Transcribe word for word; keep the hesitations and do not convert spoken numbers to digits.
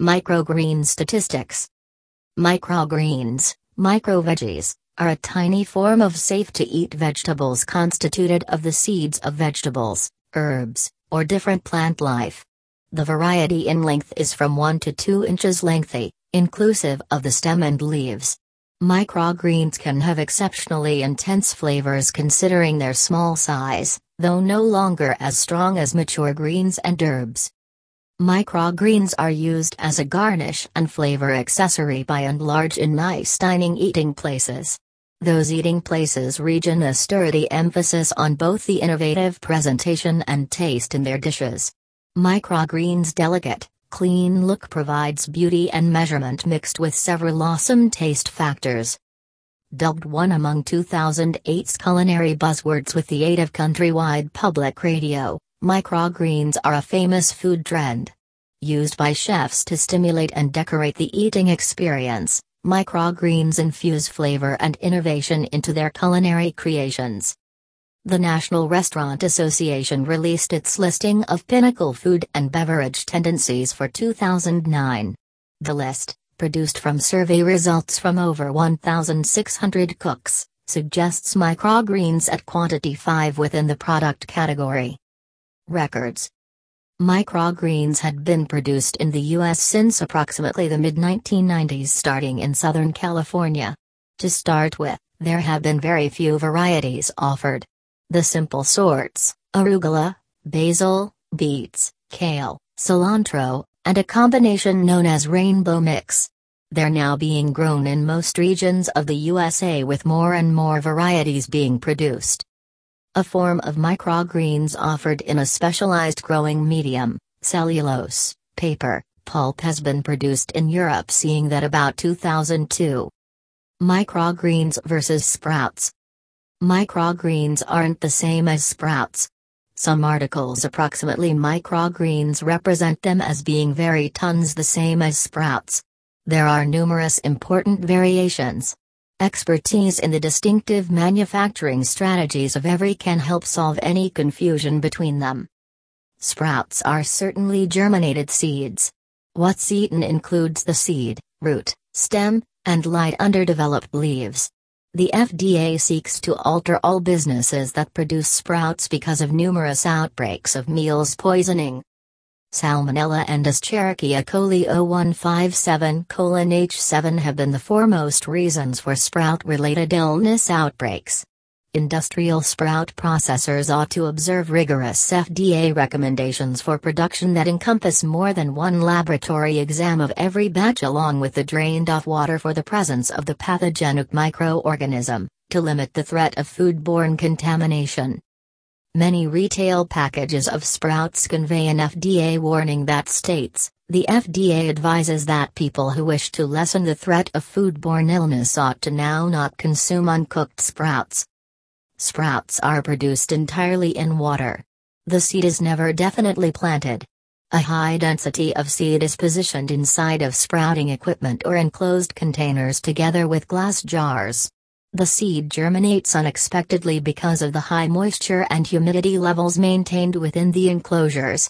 Microgreen statistics. Microgreens, microveggies, are a tiny form of safe-to-eat vegetables constituted of the seeds of vegetables, herbs, or different plant life. The variety in length is from one to two inches lengthy, inclusive of the stem and leaves. Microgreens can have exceptionally intense flavors considering their small size, though no longer as strong as mature greens and herbs. Microgreens are used as a garnish and flavor accessory by and large in nice dining eating places. Those eating places region a sturdy emphasis on both the innovative presentation and taste in their dishes. Microgreens' delicate, clean look provides beauty and measurement mixed with several awesome taste factors. Dubbed one among two thousand eight's culinary buzzwords with the aid of countrywide public radio, microgreens are a famous food trend. Used by chefs to stimulate and decorate the eating experience, microgreens infuse flavor and innovation into their culinary creations. The National Restaurant Association released its listing of pinnacle food and beverage tendencies for two thousand nine. The list, produced from survey results from over one thousand six hundred cooks, suggests microgreens at quantity five within the product category. Records. Microgreens had been produced in the U S since approximately the mid nineteen nineties, starting in Southern California. To start with, there have been very few varieties offered. The simple sorts, arugula, basil, beets, kale, cilantro, and a combination known as rainbow mix. They're now being grown in most regions of the U S A, with more and more varieties being produced. A form of microgreens offered in a specialized growing medium, cellulose, paper, pulp has been produced in Europe seeing that about two thousand two. Microgreens versus sprouts. Microgreens aren't the same as sprouts. Some articles approximately microgreens represent them as being very tons the same as sprouts. There are numerous important variations. Expertise in the distinctive manufacturing strategies of every can help solve any confusion between them. Sprouts are certainly germinated seeds. What's eaten includes the seed, root, stem, and light underdeveloped leaves. The F D A seeks to alter all businesses that produce sprouts because of numerous outbreaks of meals poisoning. Salmonella and Escherichia coli oh one five seven colon H seven have been the foremost reasons for sprout-related illness outbreaks. Industrial sprout processors ought to observe rigorous F D A recommendations for production that encompass more than one laboratory exam of every batch along with the drained-off water for the presence of the pathogenic microorganism, to limit the threat of foodborne contamination. Many retail packages of sprouts convey an F D A warning that states, the F D A advises that people who wish to lessen the threat of foodborne illness ought to now not consume uncooked sprouts. Sprouts are produced entirely in water. The seed is never definitely planted. A high density of seed is positioned inside of sprouting equipment or enclosed containers together with glass jars. The seed germinates unexpectedly because of the high moisture and humidity levels maintained within the enclosures.